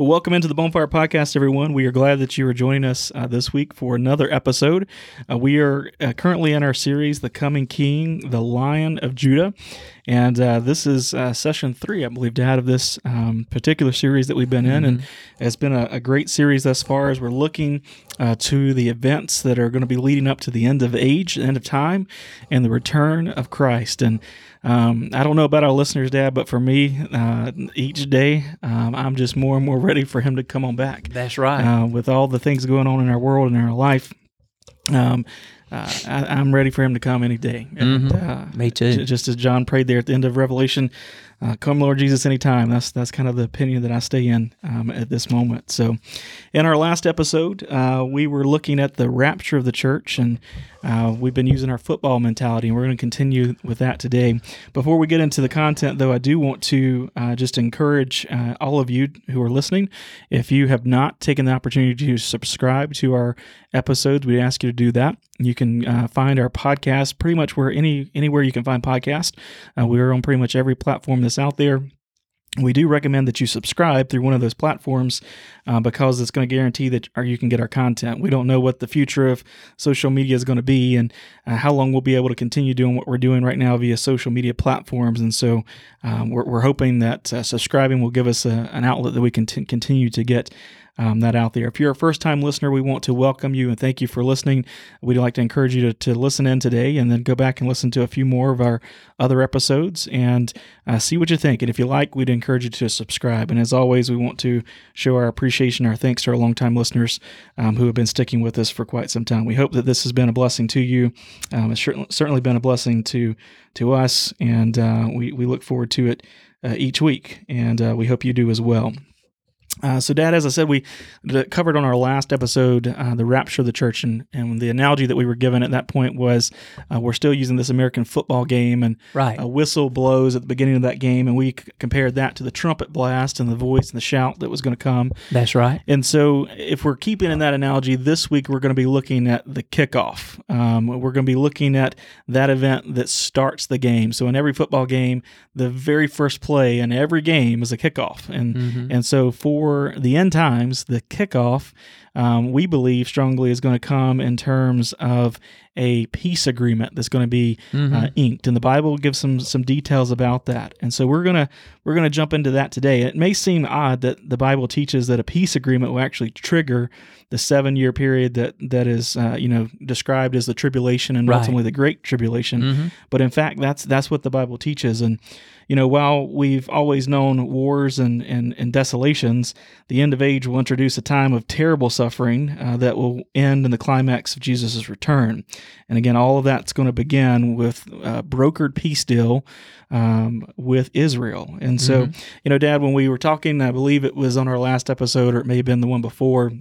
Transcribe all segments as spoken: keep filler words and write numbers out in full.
Well, welcome into the Bonfire Podcast, everyone. We are glad that you are joining us uh, this week for another episode. Uh, we are uh, currently in our series, The Coming King, the Lion of Judah. And uh, this is uh, session three, I believe, Dad, of this um, particular series that we've been in. Mm-hmm. And it's been a, a great series thus far as we're looking uh, to the events that are going to be leading up to the end of age, the end of time, and the return of Christ. And Um, I don't know about our listeners, Dad, but for me, uh, each day, um, I'm just more and more ready for him to come on back. That's right. Uh, with all the things going on in our world and our life, um, uh, I, I'm ready for him to come any day. Mm-hmm. And, uh, me too. J- just as John prayed there at the end of Revelation, uh, come Lord Jesus anytime. That's that's kind of the opinion that I stay in um, at this moment. So in our last episode, uh, we were looking at the rapture of the church, and uh, we've been using our football mentality, and we're going to continue with that today. Before we get into the content, though, I do want to uh, just encourage uh, all of you who are listening, if you have not taken the opportunity to subscribe to our episodes, we ask you to do that. You can uh, find our podcast pretty much where any anywhere you can find podcasts. Uh, we are on pretty much every platform that's out there. We do recommend that you subscribe through one of those platforms uh, because it's going to guarantee that you can get our content. We don't know what the future of social media is going to be and uh, how long we'll be able to continue doing what we're doing right now via social media platforms. And so um, we're, we're hoping that uh, subscribing will give us a, an outlet that we can t- continue to get Um, that out there. If you're a first-time listener, we want to welcome you and thank you for listening. We'd like to encourage you to, to listen in today and then go back and listen to a few more of our other episodes and uh, see what you think. And if you like, we'd encourage you to subscribe. And as always, we want to show our appreciation, our thanks to our longtime listeners um, who have been sticking with us for quite some time. We hope that this has been a blessing to you. Um, it's certainly been a blessing to to us, and uh, we, we look forward to it uh, each week, and uh, we hope you do as well. Uh, so, Dad, as I said, we covered on our last episode uh, the rapture of the church, and, and the analogy that we were given at that point was uh, we're still using this American football game, and right. a whistle blows at the beginning of that game, and we c- compared that to the trumpet blast and the voice and the shout that was going to come. That's right. And so, if we're keeping in that analogy, this week we're going to be looking at the kickoff. Um, we're going to be looking at that event that starts the game. So, in every football game, the very first play in every game is a kickoff, and mm-hmm. and so for the end times, the kickoff, um, we believe strongly is going to come in terms of a peace agreement that's going to be mm-hmm. uh, inked, and the Bible gives some some details about that. And so we're gonna we're gonna jump into that today. It may seem odd that the Bible teaches that a peace agreement will actually trigger the seven year period that that is uh, you know described as the tribulation and right. ultimately the great tribulation. Mm-hmm. But in fact, that's that's what the Bible teaches. And you know, while we've always known wars and and, and desolations, the end of age will introduce a time of terrible suffering uh, that will end in the climax of Jesus' return. And again, all of that's going to begin with a brokered peace deal um, with Israel. And so, mm-hmm. you know, Dad, when we were talking, I believe it was on our last episode, or it may have been the one before,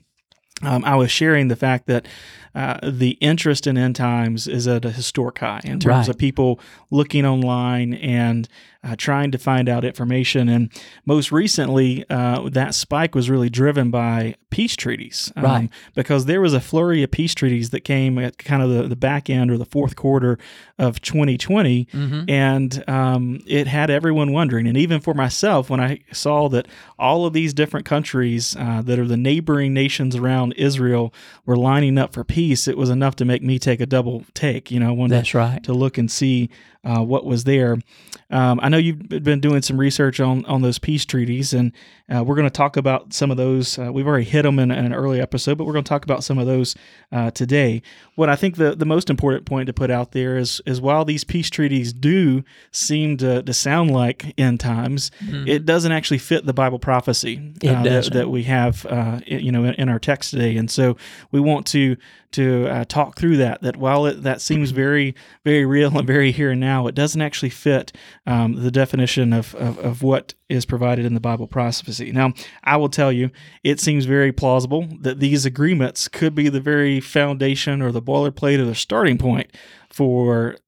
um, I was sharing the fact that uh, the interest in end times is at a historic high in terms right. of people looking online and Uh, trying to find out information. And most recently, uh, that spike was really driven by peace treaties. Um, right. Because there was a flurry of peace treaties that came at kind of the, the back end or the fourth quarter of twenty twenty. Mm-hmm. And um, it had everyone wondering. And even for myself, when I saw that all of these different countries uh, that are the neighboring nations around Israel were lining up for peace, it was enough to make me take a double take. You know, I wanted That's right. to look and see uh, what was there. Um, I know you've been doing some research on, on those peace treaties, and uh, we're going to talk about some of those. Uh, we've already hit them in, in an early episode, but we're going to talk about some of those uh, today. What I think the, the most important point to put out there is is while these peace treaties do seem to, to sound like end times, mm-hmm. it doesn't actually fit the Bible prophecy uh, that, that we have uh, you know in, in our text today. And so we want to to uh, talk through that, that while it, that seems very, very real and very here and now, it doesn't actually fit um, the definition of, of, of what is provided in the Bible prophecy. Now, I will tell you, it seems very plausible that these agreements could be the very foundation or the boilerplate or the starting point for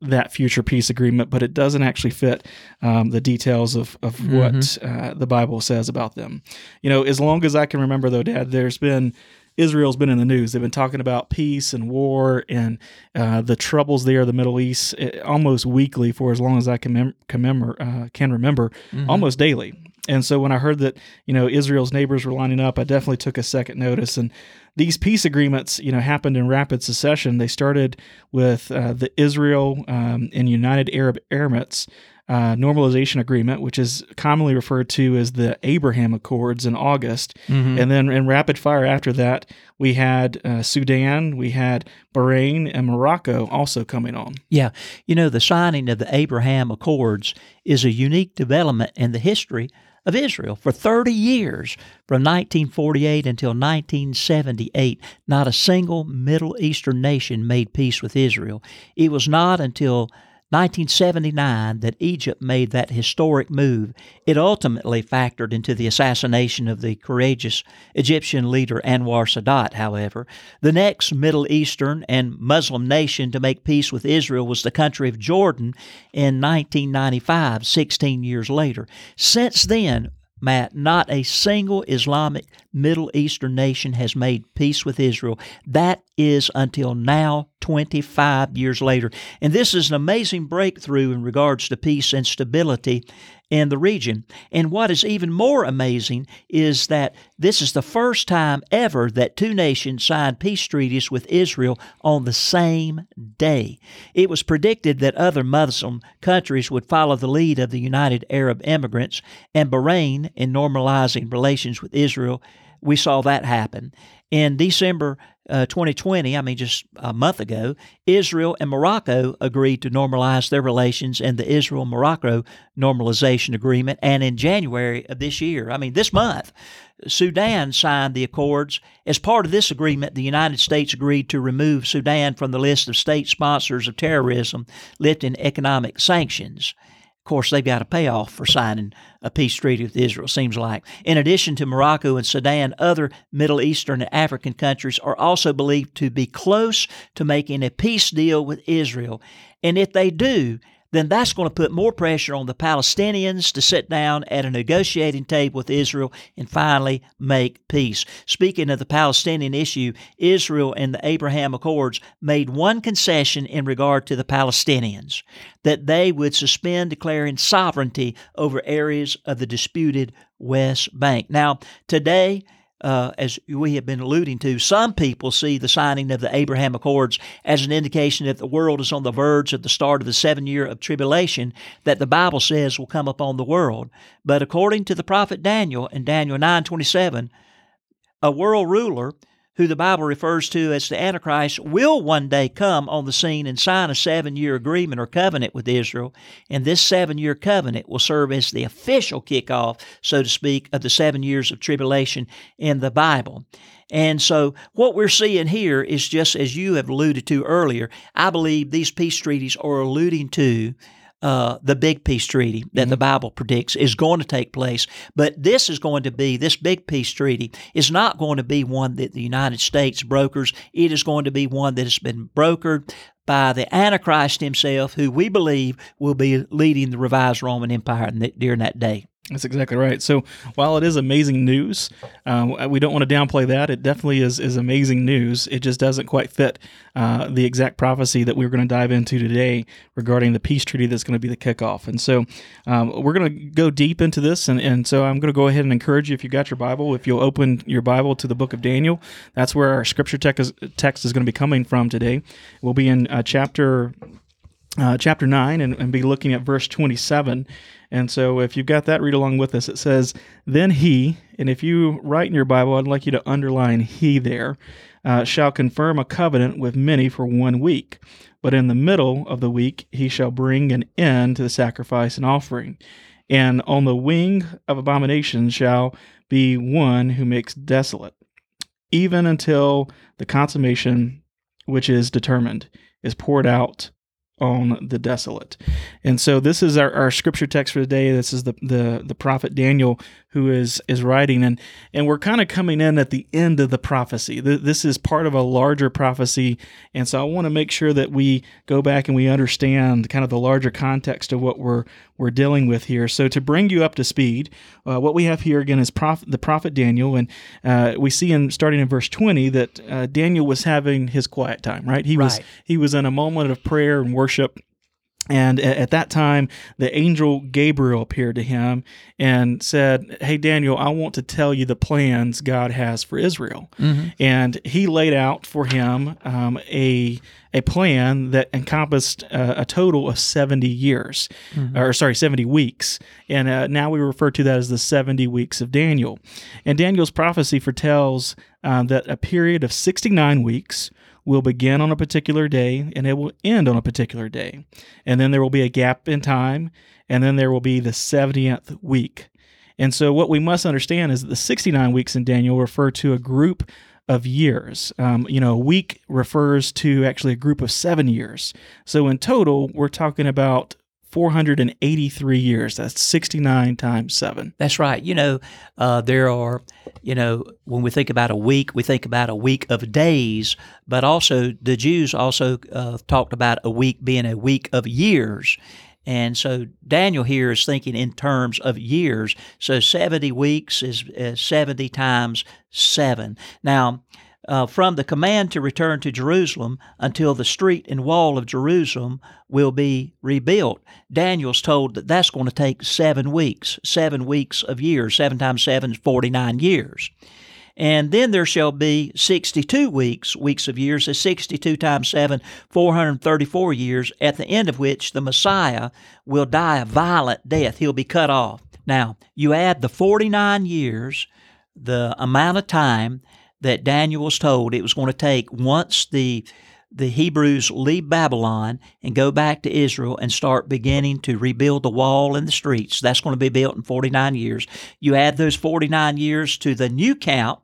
that future peace agreement, but it doesn't actually fit um, the details of, of mm-hmm. what uh, the Bible says about them. You know, as long as I can remember, though, Dad, there's been Israel's been in the news. They've been talking about peace and war and uh, the troubles there in the Middle East almost weekly for as long as I can mem- commemor- uh, can remember, mm-hmm. almost daily. And so when I heard that, you know, Israel's neighbors were lining up, I definitely took a second notice. And these peace agreements, you know, happened in rapid succession. They started with uh, the Israel um, and United Arab Emirates uh, normalization agreement, which is commonly referred to as the Abraham Accords in August. Mm-hmm. And then in rapid fire after that, we had uh, Sudan, we had Bahrain, and Morocco also coming on. Yeah. You know, the signing of the Abraham Accords is a unique development in the history of Israel. For thirty years, from nineteen forty-eight until nineteen seventy-eight, not a single Middle Eastern nation made peace with Israel. It was not until nineteen seventy-nine that Egypt made that historic move. It ultimately factored into the assassination of the courageous Egyptian leader Anwar Sadat, however. The next Middle Eastern and Muslim nation to make peace with Israel was the country of Jordan in nineteen ninety-five, sixteen years later. Since then, Matt, not a single Islamic Middle Eastern nation has made peace with Israel. That is until now, twenty-five years later. And this is an amazing breakthrough in regards to peace and stability in the region. And what is even more amazing is that this is the first time ever that two nations signed peace treaties with Israel on the same day. It was predicted that other Muslim countries would follow the lead of the United Arab Emirates and Bahrain in normalizing relations with Israel. We saw that happen. In December uh, twenty twenty, I mean just a month ago, Israel and Morocco agreed to normalize their relations in the Israel-Morocco Normalization Agreement. And in January of this year, I mean this month, Sudan signed the accords. As part of this agreement, the United States agreed to remove Sudan from the list of state sponsors of terrorism, lifting economic sanctions. Of course, they've got a payoff for signing a peace treaty with Israel, seems like. In addition to Morocco and Sudan, other Middle Eastern and African countries are also believed to be close to making a peace deal with Israel. And if they do, then that's going to put more pressure on the Palestinians to sit down at a negotiating table with Israel and finally make peace. Speaking of the Palestinian issue, Israel and the Abraham Accords made one concession in regard to the Palestinians, that they would suspend declaring sovereignty over areas of the disputed West Bank. Now, today, Uh, as we have been alluding to, some people see the signing of the Abraham Accords as an indication that the world is on the verge of the start of the seven year of tribulation that the Bible says will come upon the world. But according to the prophet Daniel in Daniel nine twenty-seven, a world ruler who the Bible refers to as the Antichrist will one day come on the scene and sign a seven year agreement or covenant with Israel. And this seven year covenant will serve as the official kickoff, so to speak, of the seven years of tribulation in the Bible. And so what we're seeing here is just as you have alluded to earlier, I believe these peace treaties are alluding to Uh, the big peace treaty that mm-hmm. the Bible predicts is going to take place. But this is going to be, this big peace treaty is not going to be one that the United States brokers. It is going to be one that has been brokered by the Antichrist himself, who we believe will be leading the revised Roman Empire in the, during that day. That's exactly right. So while it is amazing news, uh, we don't want to downplay that. It definitely is, is amazing news. It just doesn't quite fit uh, the exact prophecy that we're going to dive into today regarding the peace treaty that's going to be the kickoff. And so um, we're going to go deep into this. And, and so I'm going to go ahead and encourage you, if you've got your Bible, if you'll open your Bible to the book of Daniel, that's where our scripture text is, text is going to be coming from today. We'll be in uh, chapter... Uh, chapter nine and, and be looking at verse twenty-seven. And so if you've got that, read along with us. It says, "Then he," and if you write in your Bible, I'd like you to underline "he" there, uh, "shall confirm a covenant with many for one week. But in the middle of the week, he shall bring an end to the sacrifice and offering. And on the wing of abomination shall be one who makes desolate, even until the consummation which is determined is poured out on the desolate." And so this is our, our scripture text for today. This is the, the the prophet Daniel who is is writing, and and we're kind of coming in at the end of the prophecy. Th- this is part of a larger prophecy, and so I want to make sure that we go back and we understand kind of the larger context of what we're we're dealing with here. So to bring you up to speed, uh, what we have here again is prof- the prophet Daniel, and uh, we see in starting in verse twenty that uh, Daniel was having his quiet time. Right, he right. was he was in a moment of prayer and worship. And at that time, the angel Gabriel appeared to him and said, "Hey, Daniel, I want to tell you the plans God has for Israel." Mm-hmm. And he laid out for him um, a a plan that encompassed uh, a total of seventy years, mm-hmm. or sorry, seventy weeks. And uh, now we refer to that as the seventy weeks of Daniel. And Daniel's prophecy foretells um, that a period of sixty-nine weeks will begin on a particular day, and it will end on a particular day. And then there will be a gap in time, and then there will be the seventieth week. And so what we must understand is that the sixty-nine weeks in Daniel refer to a group of years. Um, you know, a week refers to actually a group of seven years. So in total, we're talking about four hundred eighty-three years. That's sixty-nine times seven. That's right. You know, uh, there are, you know, when we think about a week, we think about a week of days, but also the Jews also uh, talked about a week being a week of years. And so Daniel here is thinking in terms of years. So seventy weeks is, is seventy times seven. Now, Uh, from the command to return to Jerusalem until the street and wall of Jerusalem will be rebuilt. Daniel's told that that's going to take seven weeks, seven weeks of years. Seven times seven is forty-nine years. And then there shall be sixty-two weeks, weeks of years, is sixty-two times seven, four hundred thirty-four years, at the end of which the Messiah will die a violent death. He'll be cut off. Now, you add the forty-nine years, the amount of time that Daniel was told it was going to take once the the Hebrews leave Babylon and go back to Israel and start beginning to rebuild the wall and the streets. That's going to be built in forty-nine years. You add those forty-nine years to the new count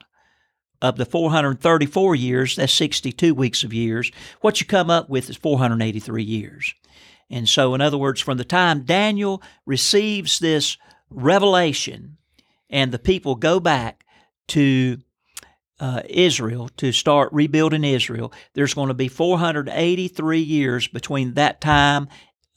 of the four hundred thirty-four years, that's sixty-two weeks of years. What you come up with is four hundred eighty-three years. And so, in other words, from the time Daniel receives this revelation and the people go back to Uh, Israel, to start rebuilding Israel, there's going to be four hundred eighty-three years between that time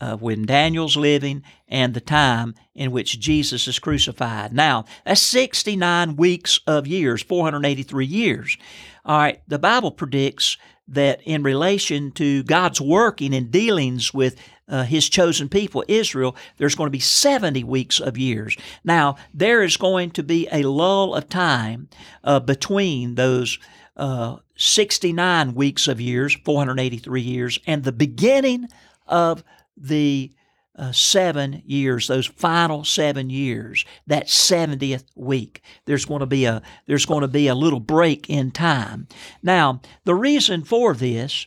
uh, when Daniel's living and the time in which Jesus is crucified. Now, that's sixty-nine weeks of years, four hundred eighty-three years. All right, the Bible predicts that in relation to God's working and dealings with uh, His chosen people, Israel, there's going to be seventy weeks of years. Now, there is going to be a lull of time uh, between those uh, sixty-nine weeks of years, four hundred eighty-three years, and the beginning of the Uh, seven years, those final seven years, that seventieth week. There's going to be a there's going to be a little break in time. Now, the reason for this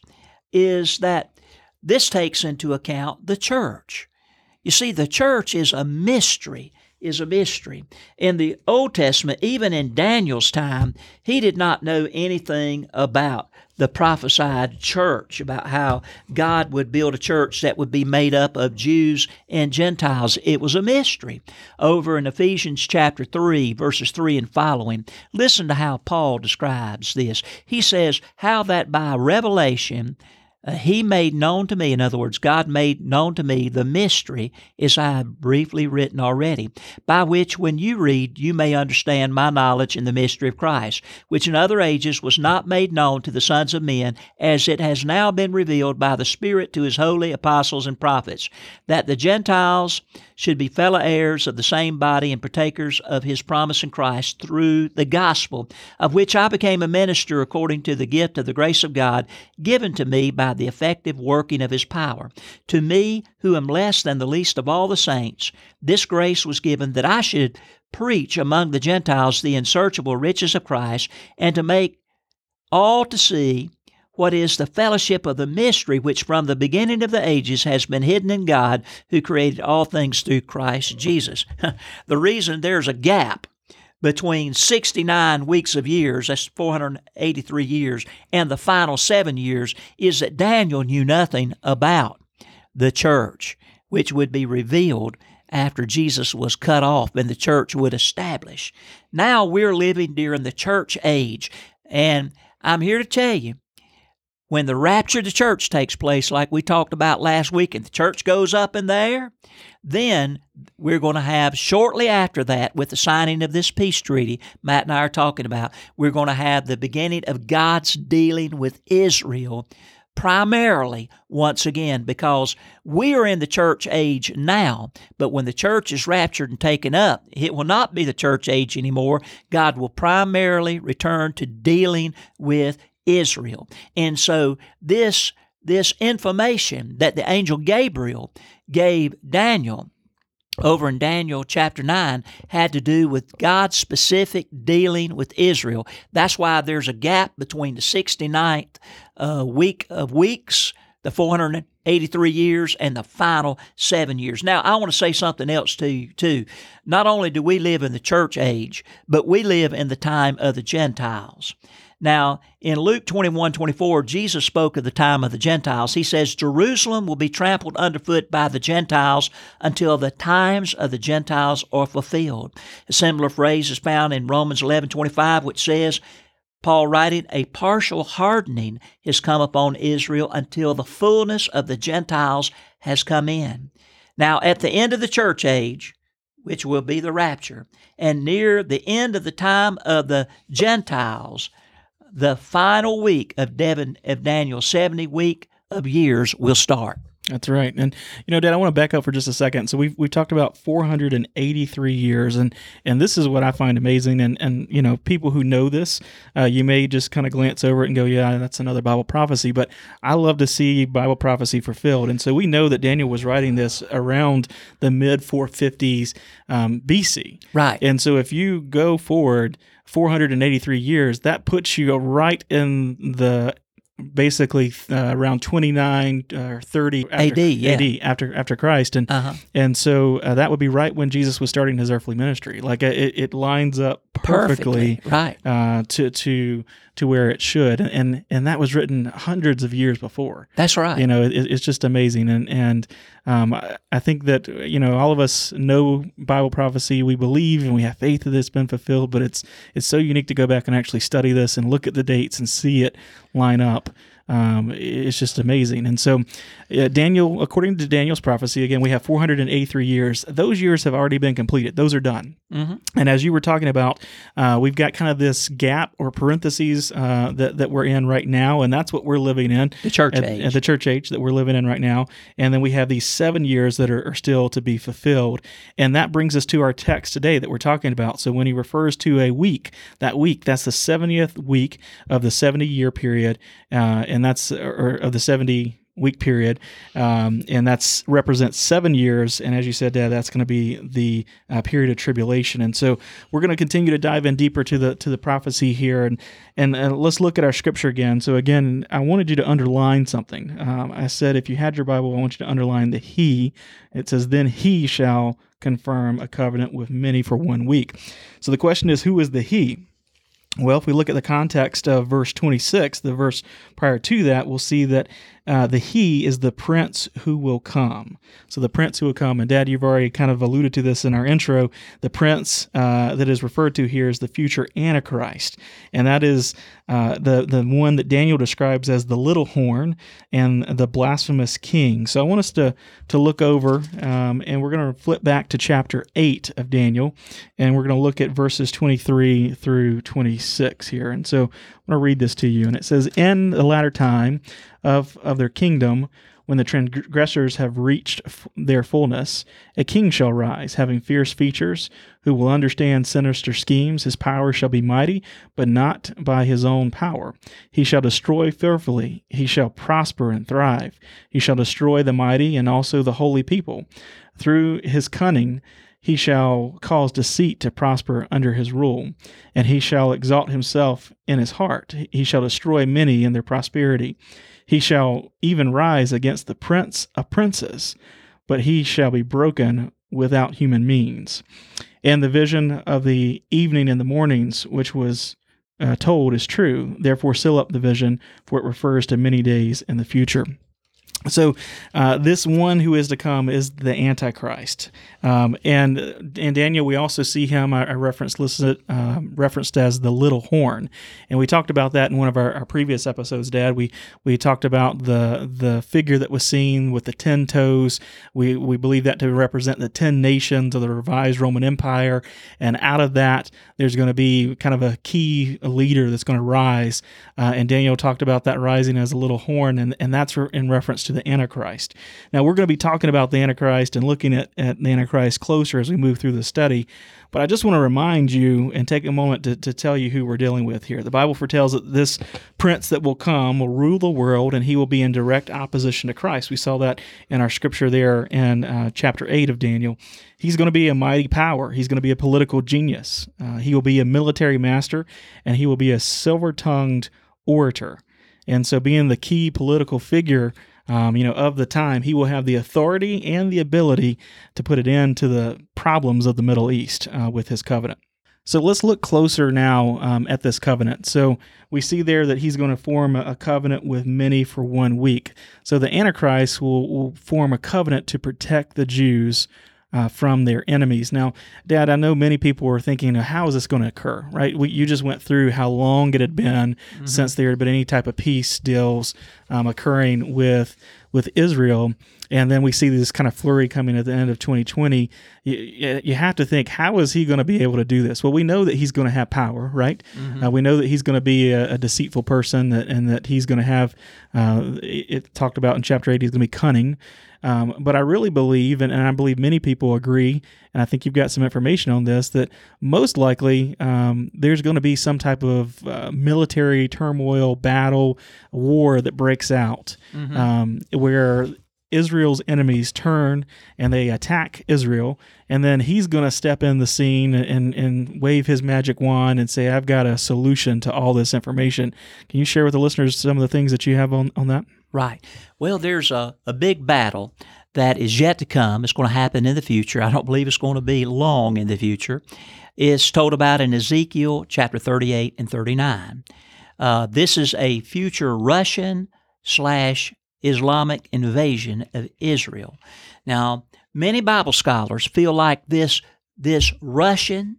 is that this takes into account the church. You see, the church is a mystery, is a mystery. In the Old Testament, even in Daniel's time, he did not know anything about the prophesied church, about how God would build a church that would be made up of Jews and Gentiles. It was a mystery. Over in Ephesians chapter three, verses three and following, listen to how Paul describes this. He says, "How that by revelation uh, he made known to me," in other words, God made known to me, "the mystery, as I have briefly written already, by which when you read, you may understand my knowledge in the mystery of Christ, which in other ages was not made known to the sons of men, as it has now been revealed by the Spirit to His holy apostles and prophets, that the Gentiles should be fellow heirs of the same body and partakers of His promise in Christ through the gospel, of which I became a minister according to the gift of the grace of God given to me by the effective working of His power. To me, who am less than the least of all the saints, this grace was given that I should preach among the Gentiles the unsearchable riches of Christ, and to make all to see what is the fellowship of the mystery which from the beginning of the ages has been hidden in God, who created all things through Christ Jesus." The reason there's a gap between sixty-nine weeks of years, that's four hundred eighty-three years, and the final seven years is that Daniel knew nothing about the church, which would be revealed after Jesus was cut off and the church would establish. Now we're living during the church age, and I'm here to tell you, when the rapture of the church takes place, like we talked about last week, and the church goes up in the air, then we're going to have, shortly after that, with the signing of this peace treaty Matt and I are talking about, we're going to have the beginning of God's dealing with Israel primarily, once again, because we are in the church age now, but when the church is raptured and taken up, it will not be the church age anymore. God will primarily return to dealing with Israel. And so this, this information that the angel Gabriel gave Daniel over in Daniel chapter nine had to do with God's specific dealing with Israel. That's why there's a gap between the sixty-ninth uh, week of weeks, the four hundred eighty-three years, and the final seven years. Now, I want to say something else to you, too. Not only do we live in the church age, but we live in the time of the Gentiles. Now, in Luke twenty-one twenty-four, Jesus spoke of the time of the Gentiles. He says, Jerusalem will be trampled underfoot by the Gentiles until the times of the Gentiles are fulfilled. A similar phrase is found in Romans eleven twenty-five, which says, Paul writing, a partial hardening has come upon Israel until the fullness of the Gentiles has come in. Now, at the end of the church age, which will be the rapture, and near the end of the time of the Gentiles, the final week of, Devin, of Daniel's seventy week of years will start. That's right. And, you know, Dad, I want to back up for just a second. So we've, we've talked about four hundred eighty-three years, and, and this is what I find amazing. And, and you know, people who know this, uh, you may just kind of glance over it and go, yeah, that's another Bible prophecy. But I love to see Bible prophecy fulfilled. And so we know that Daniel was writing this around the mid four fifties um, B C. Right. And so if you go forward four hundred eighty-three years, that puts you right in the basically uh, around twenty-nine or uh, thirty after, A D, yeah. A D after after Christ, and uh-huh. and so uh, that would be right when Jesus was starting his earthly ministry. Like it, it lines up perfectly, perfectly. right uh, to to to where it should, and and that was written hundreds of years before. That's right. You know, it, it's just amazing, and and um, I, I think that you know all of us know Bible prophecy. We believe and we have faith that it's been fulfilled, but it's it's so unique to go back and actually study this and look at the dates and see it line up. Um, it's just amazing. And so uh, Daniel, according to Daniel's prophecy, again, we have four hundred eighty-three years. Those years have already been completed. Those are done. Mm-hmm. And as you were talking about, uh, we've got kind of this gap or parentheses uh, that, that we're in right now, and that's what we're living in. The church at, age. At the church age that we're living in right now. And then we have these seven years that are, are still to be fulfilled. And that brings us to our text today that we're talking about. So when he refers to a week, that week, that's the seventieth week of the seventy-year period, uh, and that's or, or of the seventy week period, um, and that's represents seven years. And as you said, Dad, that's going to be the uh, period of tribulation. And so we're going to continue to dive in deeper to the to the prophecy here, and and uh, let's look at our scripture again. So again, I wanted you to underline something. Um, I said, if you had your Bible, I want you to underline the he. It says, then he shall confirm a covenant with many for one week. So the question is, who is the he? Well, if we look at the context of verse twenty-six, the verse prior to that, we'll see that uh, the he is the prince who will come. So the prince who will come, and Dad, you've already kind of alluded to this in our intro, the prince uh, that is referred to here is the future Antichrist, and that is uh, the, the one that Daniel describes as the little horn and the blasphemous king. So I want us to, to look over, um, and we're going to flip back to chapter eight of Daniel, and we're going to look at verses twenty-three through twenty-six. Six here. And so I'm going to read this to you. And it says, in the latter time of, of their kingdom, when the transgressors have reached f- their fullness, a king shall rise, having fierce features, who will understand sinister schemes. His power shall be mighty, but not by his own power. He shall destroy fearfully. He shall prosper and thrive. He shall destroy the mighty and also the holy people. Through his cunning, he shall cause deceit to prosper under his rule, and he shall exalt himself in his heart. He shall destroy many in their prosperity. He shall even rise against the prince of princes, but he shall be broken without human means. And the vision of the evening and the mornings, which was uh, told, is true. Therefore, seal up the vision, for it refers to many days in the future. So uh, this one who is to come is the Antichrist, um, and and Daniel. We also see him. I, I referenced listed uh, referenced as the little horn, and we talked about that in one of our, our previous episodes. Dad, we we talked about the the figure that was seen with the ten toes. We we believe that to represent the ten nations of the revised Roman Empire, and out of that, there's going to be kind of a key leader that's going to rise. Uh, and Daniel talked about that rising as a little horn, and and that's in reference to the Antichrist. Now, we're going to be talking about the Antichrist and looking at, at the Antichrist closer as we move through the study, but I just want to remind you and take a moment to, to tell you who we're dealing with here. The Bible foretells that this prince that will come will rule the world, and he will be in direct opposition to Christ. We saw that in our scripture there in uh, chapter eight of Daniel. He's going to be a mighty power. He's going to be a political genius. Uh, he will be a military master, and he will be a silver-tongued orator. And so being the key political figure Um, you know, of the time, he will have the authority and the ability to put an end to the problems of the Middle East uh, with his covenant. So let's look closer now um, at this covenant. So we see there that he's going to form a covenant with many for one week. So the Antichrist will, will form a covenant to protect the Jews Uh, from their enemies. Now, Dad, I know many people were thinking, how is this going to occur, right? We, you just went through how long it had been mm-hmm. since there had been any type of peace deals um, occurring with with Israel, and then we see this kind of flurry coming at the end of twenty twenty. You, you have to think, how is he going to be able to do this? Well, we know that he's going to have power, right? Mm-hmm. Uh, we know that he's going to be a, a deceitful person, that, and that he's going to have, uh, it talked about in chapter eight, he's going to be cunning. Um, but I really believe, and, and I believe many people agree, and I think you've got some information on this, that most likely um, there's going to be some type of uh, military turmoil, battle, war that breaks out, mm-hmm. um, where Israel's enemies turn and they attack Israel, and then he's going to step in the scene and, and wave his magic wand and say, I've got a solution to all this information. Can you share with the listeners some of the things that you have on, on that? Right. Well, there's a, a big battle that is yet to come. It's going to happen in the future. I don't believe it's going to be long in the future. It's told about in Ezekiel chapter thirty-eight and thirty-nine. Uh, this is a future Russian slash Islamic invasion of Israel. Now, many Bible scholars feel like this, this Russian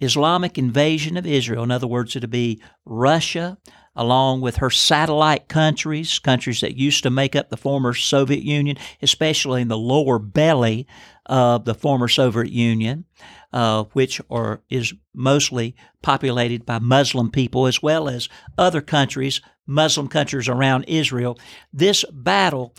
Islamic invasion of Israel, in other words, it'll be Russia, along with her satellite countries, countries that used to make up the former Soviet Union, especially in the lower belly of the former Soviet Union, uh, which are, is mostly populated by Muslim people, as well as other countries, Muslim countries around Israel. This battle,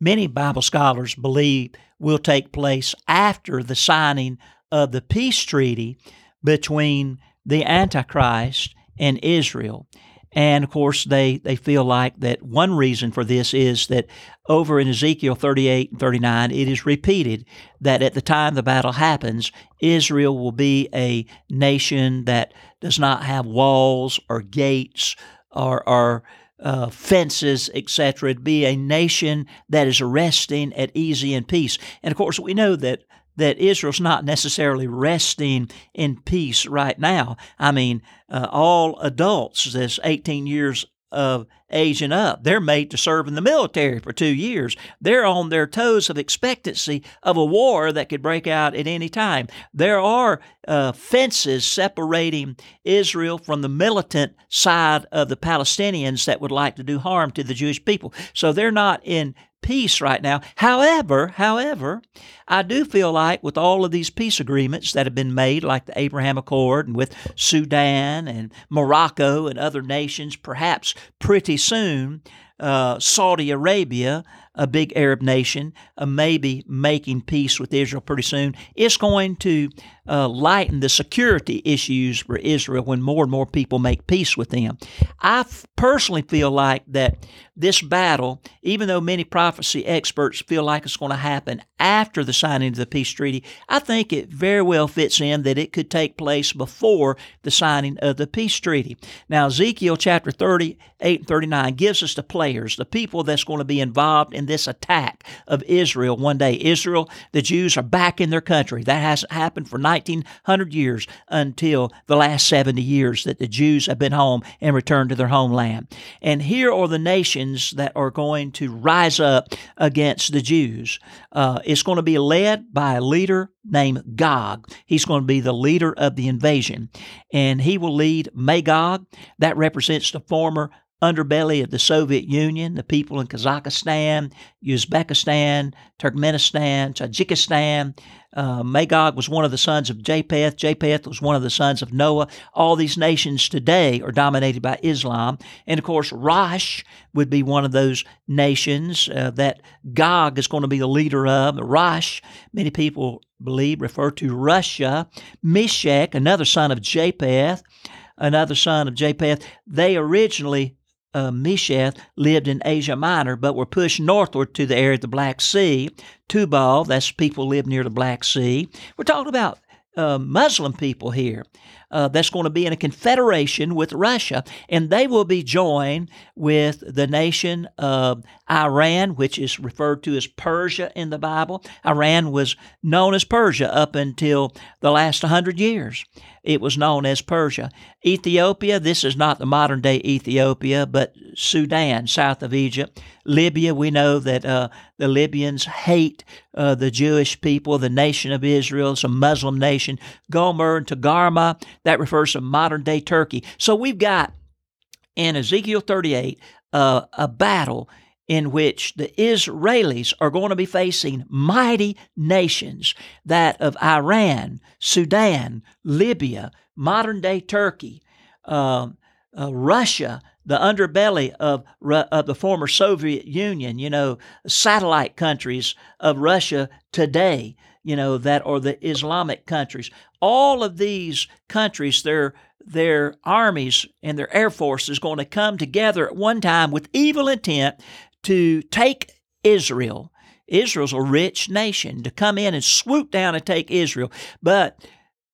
many Bible scholars believe, will take place after the signing of the peace treaty between the Antichrist and Israel. And, of course, they, they feel like that one reason for this is that over in Ezekiel thirty-eight and thirty-nine, it is repeated that at the time the battle happens, Israel will be a nation that does not have walls or gates or, or uh, fences, et cetera. It'd be a nation that is resting at ease and peace. And, of course, we know that that Israel's not necessarily resting in peace right now. I mean, uh, all adults that's eighteen years of age and up, they're made to serve in the military for two years. They're on their toes of expectancy of a war that could break out at any time. There are uh, fences separating Israel from the militant side of the Palestinians that would like to do harm to the Jewish people. So they're not in peace right now. However, however, I do feel like with all of these peace agreements that have been made, like the Abraham Accord and with Sudan and Morocco and other nations, perhaps pretty soon, uh, Saudi Arabia, a big Arab nation, uh, may be making peace with Israel pretty soon. It's going to uh, lighten the security issues for Israel when more and more people make peace with them. I f- personally feel like that this battle, even though many prophecy experts feel like it's going to happen after the signing of the peace treaty, I think it very well fits in that it could take place before the signing of the peace treaty. Now, Ezekiel chapter thirty-eight and thirty-nine gives us the players, the people that's going to be involved in this attack of Israel one day. Israel, the Jews are back in their country. That hasn't happened for nineteen hundred years until the last seventy years that the Jews have been home and returned to their homeland. And here are the nations that are going to rise up against the Jews. Uh, it's going to be led by a leader named Gog. He's going to be the leader of the invasion, and he will lead Magog. That represents the former underbelly of the Soviet Union, the people in Kazakhstan, Uzbekistan, Turkmenistan, Tajikistan. Uh, Magog was one of the sons of Japheth. Japheth was one of the sons of Noah. All these nations today are dominated by Islam. And, of course, Rosh would be one of those nations uh, that Gog is going to be the leader of. Rosh, many people believe, refer to Russia. Meshach, another son of Japheth, another son of Japheth. They originally, uh, Meshach, lived in Asia Minor, but were pushed northward to the area of the Black Sea. Tubal, that's people live near the Black Sea. We're talking about uh, Muslim people here. Uh, that's going to be in a confederation with Russia, and they will be joined with the nation of Iran, which is referred to as Persia in the Bible. Iran was known as Persia up until the last one hundred years. It was known as Persia. Ethiopia, this is not the modern-day Ethiopia, but Sudan, south of Egypt. Libya, we know that uh, the Libyans hate uh, the Jewish people, the nation of Israel. It's a Muslim nation. Gomer and Tagarma, that refers to modern-day Turkey. So we've got, in Ezekiel thirty-eight, uh, a battle in which the Israelis are going to be facing mighty nations, that of Iran, Sudan, Libya, modern-day Turkey, uh, uh, Russia, the underbelly of of the former Soviet Union, you know, satellite countries of Russia today, you know, that are the Islamic countries. All of these countries, their their armies and their air force is going to come together at one time with evil intent to take Israel. Israel's a rich nation, to come in and swoop down and take Israel. But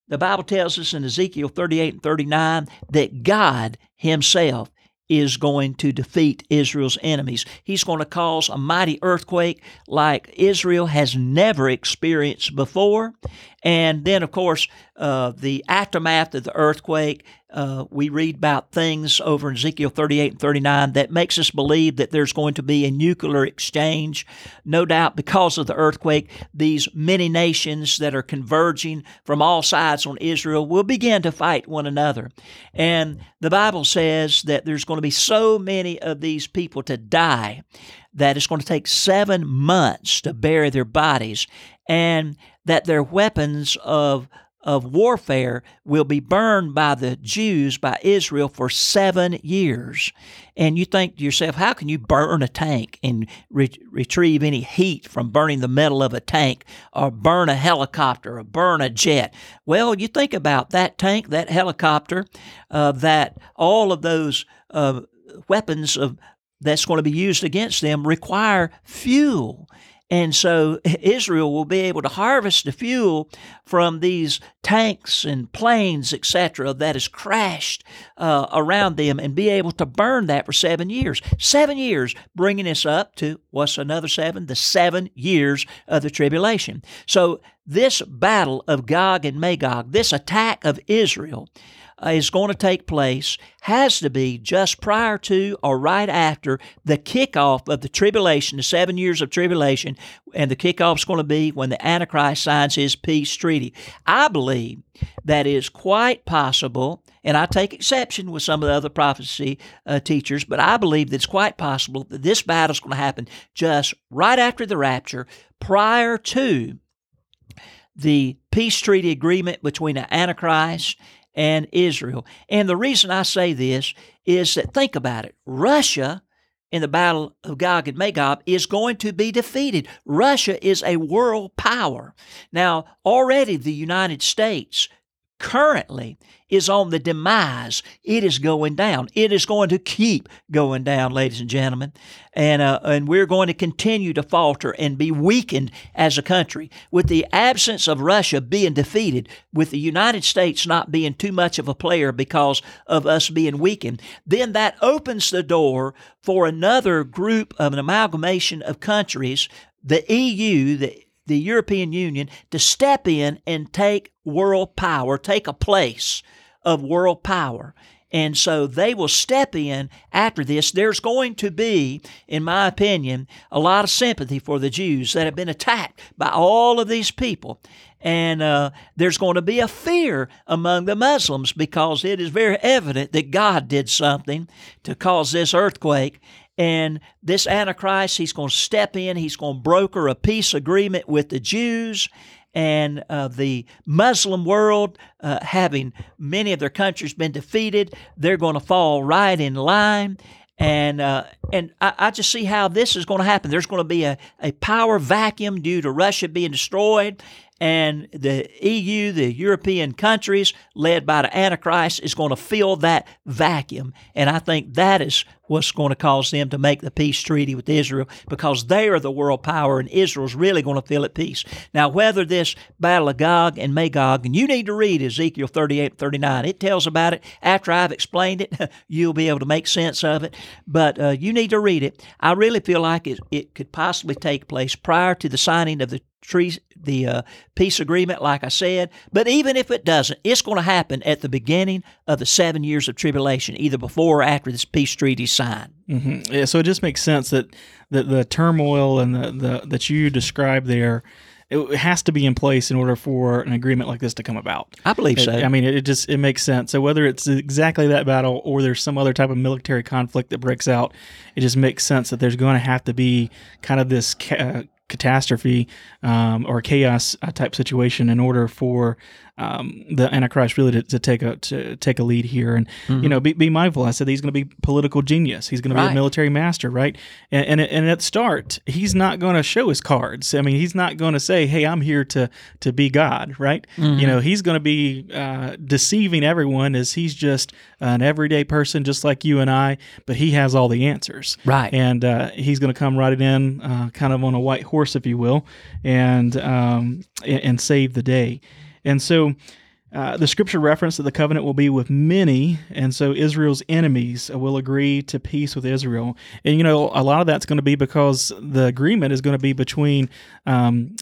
the Bible tells us in Ezekiel thirty-eight and thirty-nine that God himself is going to defeat Israel's enemies. He's going to cause a mighty earthquake like Israel has never experienced before. And then, of course, uh, the aftermath of the earthquake, uh, we read about things over in Ezekiel thirty-eight and thirty-nine that makes us believe that there's going to be a nuclear exchange. No doubt, because of the earthquake, these many nations that are converging from all sides on Israel will begin to fight one another. And the Bible says that there's going to be so many of these people to die that it's going to take seven months to bury their bodies, and that their weapons of of warfare will be burned by the Jews, by Israel, for seven years. And you think to yourself, how can you burn a tank and re- retrieve any heat from burning the metal of a tank, or burn a helicopter, or burn a jet? Well, you think about that tank, that helicopter, uh, that all of those uh, weapons of that's going to be used against them require fuel. And so Israel will be able to harvest the fuel from these tanks and planes, et cetera, that has crashed uh, around them, and be able to burn that for seven years. Seven years, bringing us up to what's another seven? The seven years of the tribulation. So this battle of Gog and Magog, this attack of Israel, Uh, is going to take place, has to be just prior to or right after the kickoff of the tribulation, the seven years of tribulation, and the kickoff is going to be when the Antichrist signs his peace treaty. I believe that is quite possible, and I take exception with some of the other prophecy uh, teachers, but I believe that it's quite possible that this battle is going to happen just right after the rapture, prior to the peace treaty agreement between the Antichrist and Israel. And the reason I say this is that, think about it, Russia in the battle of Gog and Magog is going to be defeated. Russia is a world power. Now, already the United States currently is on the demise. It is going down. It is going to keep going down, ladies and gentlemen. And uh, and we're going to continue to falter and be weakened as a country. With the absence of Russia being defeated, with the United States not being too much of a player because of us being weakened, then that opens the door for another group of an amalgamation of countries, the E U, the the European Union to step in and take world power, take a place of world power. And so they will step in after this. There's going to be, in my opinion, a lot of sympathy for the Jews that have been attacked by all of these people. And uh, there's going to be a fear among the Muslims because it is very evident that God did something to cause this earthquake. And this Antichrist, he's going to step in. He's going to broker a peace agreement with the Jews and uh, the Muslim world, uh, having many of their countries been defeated. They're going to fall right in line. And uh, and I, I just see how this is going to happen. There's going to be a, a power vacuum due to Russia being destroyed. And the E U, the European countries, led by the Antichrist, is going to fill that vacuum. And I think that is what's going to cause them to make the peace treaty with Israel, because they are the world power and Israel's really going to feel at peace. Now, whether this battle of Gog and Magog, and you need to read Ezekiel thirty-eight and thirty-nine. It tells about it. After I've explained it, you'll be able to make sense of it. But uh, you need to read it. I really feel like it, it could possibly take place prior to the signing of the treaty, the uh, peace agreement, like I said. But even if it doesn't, it's going to happen at the beginning of the seven years of tribulation, either before or after this peace treaty is signed. Mm-hmm. Yeah, so it just makes sense that, that the turmoil and the, the that you described there, it has to be in place in order for an agreement like this to come about. I believe it, so. I mean, it, it just it makes sense. So whether it's exactly that battle or there's some other type of military conflict that breaks out, it just makes sense that there's going to have to be kind of this Uh, catastrophe um, or chaos type situation in order for um, the Antichrist really to, to take a to take a lead here, and mm-hmm. you know be, be mindful. I said he's going to be political genius. He's going right. to be a military master, right? And, and and at start, he's not going to show his cards. I mean, he's not going to say, "Hey, I'm here to to be God," right? Mm-hmm. You know, he's going to be uh, deceiving everyone as he's just an everyday person, just like you and I. But he has all the answers, right? And uh, he's going to come riding in, uh, kind of on a white horse. Course, if you will, and um, and save the day. And so uh, the scripture reference that the covenant will be with many, and so Israel's enemies will agree to peace with Israel. And, you know, a lot of that's going to be because the agreement is going to be between um,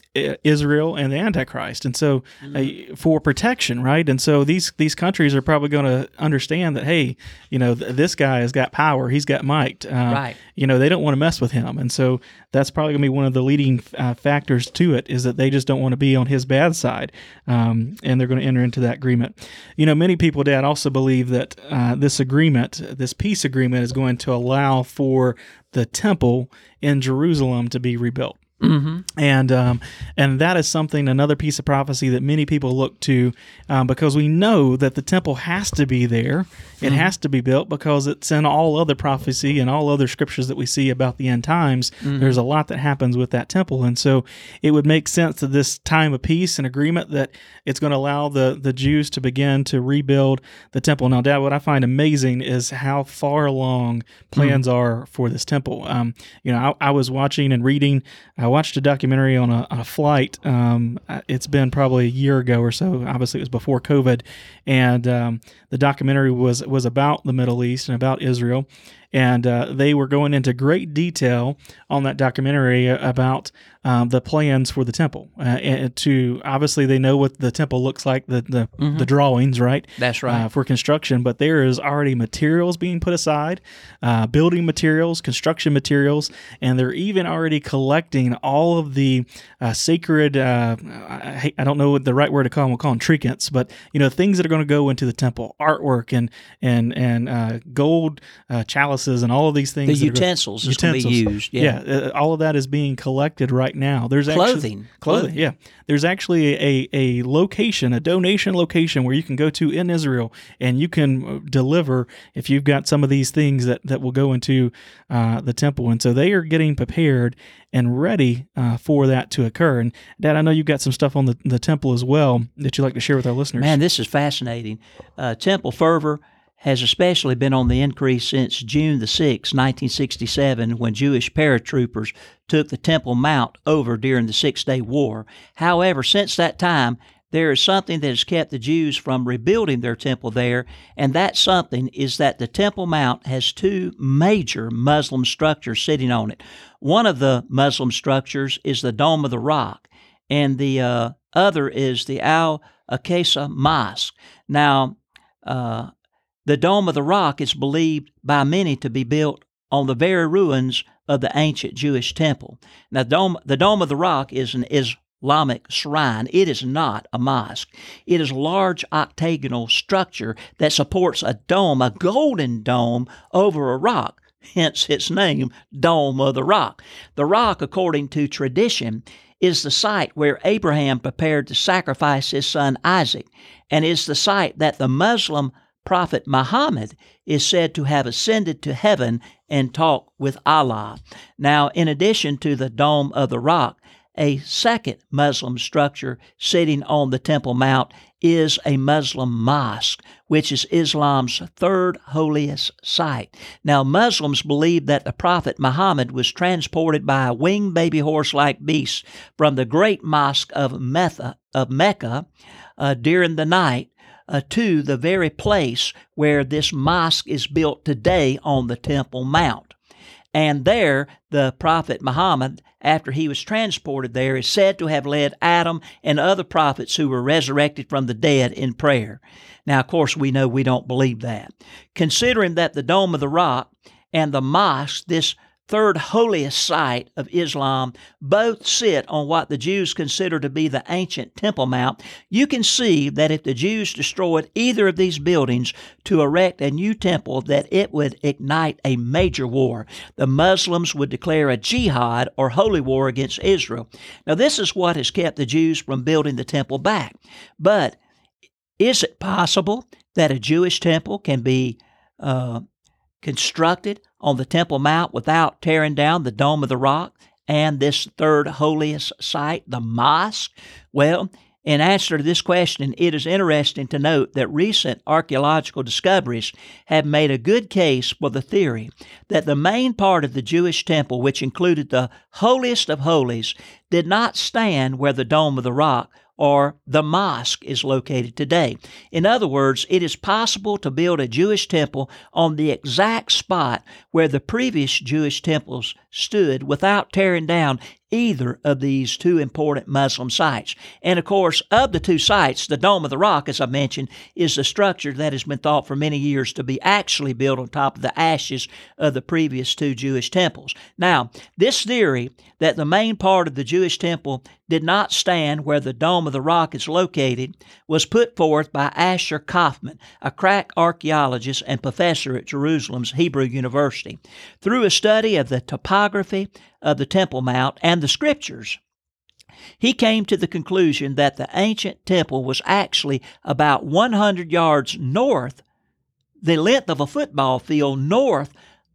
Israel and the Antichrist, and so uh, for protection, right? And so these, these countries are probably going to understand that, hey, you know, th- this guy has got power, he's got might. Uh, right. You know, they don't want to mess with him, and so that's probably going to be one of the leading uh, factors to it, is that they just don't want to be on his bad side, um, and they're going to enter into that agreement. You know, many people, Dad, also believe that uh, this agreement, this peace agreement, is going to allow for the temple in Jerusalem to be rebuilt. Mm-hmm. And um, and that is something, another piece of prophecy that many people look to, um, because we know that the temple has to be there. It mm-hmm. has to be built because it's in all other prophecy and all other scriptures that we see about the end times. Mm-hmm. There's a lot that happens with that temple. And so it would make sense that this time of peace and agreement, that it's going to allow the, the Jews to begin to rebuild the temple. Now, Dad, what I find amazing is how far along plans mm-hmm. are for this temple. Um, you know, I, I was watching and reading. Uh, I watched a documentary on a, on a flight. Um, it's been probably a year ago or so. Obviously, it was before COVID, and um, the documentary was was about the Middle East and about Israel. And uh, they were going into great detail on that documentary about um, the plans for the temple. Uh, and to obviously, they know what the temple looks like, the the, mm-hmm. the drawings, right? That's right. Uh, for construction, but there is already materials being put aside, uh, building materials, construction materials, and they're even already collecting all of the uh, sacred. Uh, I, I don't know what the right word to call them. We'll call them trinkets, but you know, things that are going to go into the temple, artwork and and and uh, gold uh, chalice. And all of these things, the utensils, going, utensils. Is going to be used. Yeah, yeah uh, all of that is being collected right now. There's clothing, actually, clothing. Yeah, there's actually a a location, a donation location where you can go to in Israel, and you can deliver if you've got some of these things that that will go into uh, the temple. And so they are getting prepared and ready uh, for that to occur. And Dad, I know you've got some stuff on the, the temple as well that you'd like to share with our listeners. Man, this is fascinating. Uh, temple fervor has especially been on the increase since June the sixth, nineteen sixty-seven, when Jewish paratroopers took the Temple Mount over during the Six Day War. However, since that time, there is something that has kept the Jews from rebuilding their temple there, and that something is that the Temple Mount has two major Muslim structures sitting on it. One of the Muslim structures is the Dome of the Rock, and the uh, other is the Al-Aqsa Mosque. Now, uh, the Dome of the Rock is believed by many to be built on the very ruins of the ancient Jewish temple. Now, the Dome, the Dome of the Rock is an Islamic shrine. It is not a mosque. It is a large octagonal structure that supports a dome, a golden dome, over a rock, hence its name, Dome of the Rock. The rock, according to tradition, is the site where Abraham prepared to sacrifice his son Isaac, and is the site that the Muslim Prophet Muhammad is said to have ascended to heaven and talked with Allah. Now, in addition to the Dome of the Rock, a second Muslim structure sitting on the Temple Mount is a Muslim mosque, which is Islam's third holiest site. Now, Muslims believe that the Prophet Muhammad was transported by a winged baby horse-like beast from the great mosque of Mecca, of Mecca uh, during the night Uh, to the very place where this mosque is built today on the Temple Mount. And there, the Prophet Muhammad, after he was transported there, is said to have led Adam and other prophets who were resurrected from the dead in prayer. Now, of course, we know we don't believe that. Considering that the Dome of the Rock and the mosque, this third holiest site of Islam, both sit on what the Jews consider to be the ancient Temple Mount, you can see that if the Jews destroyed either of these buildings to erect a new temple, that it would ignite a major war. The Muslims would declare a jihad or holy war against Israel. Now, this is what has kept the Jews from building the temple back. But is it possible that a Jewish temple can be uh, constructed on the Temple Mount without tearing down the Dome of the Rock and this third holiest site, the mosque? Well, in answer to this question, it is interesting to note that recent archaeological discoveries have made a good case for the theory that the main part of the Jewish temple, which included the holiest of holies, did not stand where the Dome of the Rock or the mosque is located today. In other words, it is possible to build a Jewish temple on the exact spot where the previous Jewish temples stood without tearing down either of these two important Muslim sites. And of course, of the two sites, the Dome of the Rock, as I mentioned, is the structure that has been thought for many years to be actually built on top of the ashes of the previous two Jewish temples. Now, this theory that the main part of the Jewish temple did not stand where the Dome of the Rock is located was put forth by Asher Kaufman, a crack archaeologist and professor at Jerusalem's Hebrew University. Through a study of the topography of the Temple Mount and the Scriptures, he came to the conclusion that the ancient temple was actually about one hundred yards north, the length of a football field north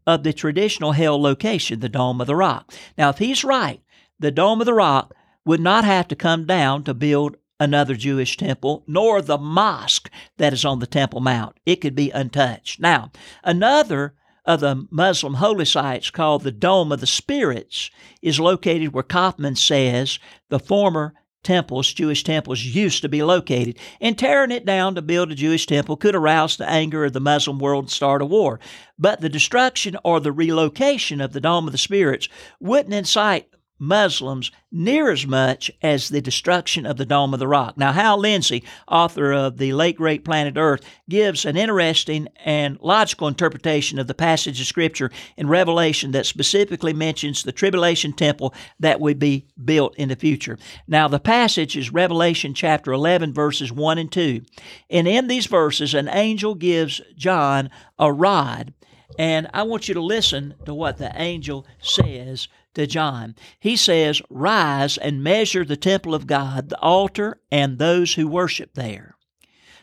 of the traditional hell location, the Dome of the Rock. Now, if he's right, the Dome of the Rock would not have to come down to build another Jewish temple, nor the mosque that is on the Temple Mount. It could be untouched. Now, another of the Muslim holy sites, called the Dome of the Spirits, is located where Kaufman says the former temples, Jewish temples, used to be located, and tearing it down to build a Jewish temple could arouse the anger of the Muslim world and start a war. But the destruction or the relocation of the Dome of the Spirits wouldn't incite Muslims near as much as the destruction of the Dome of the Rock. Now, Hal Lindsey, author of The Late Great Planet Earth, gives an interesting and logical interpretation of the passage of Scripture in Revelation that specifically mentions the tribulation temple that would be built in the future. Now, the passage is Revelation chapter eleven, verses one and two. And in these verses, an angel gives John a rod. And I want you to listen to what the angel says to John. He says, "Rise and measure the temple of God, the altar, and those who worship there.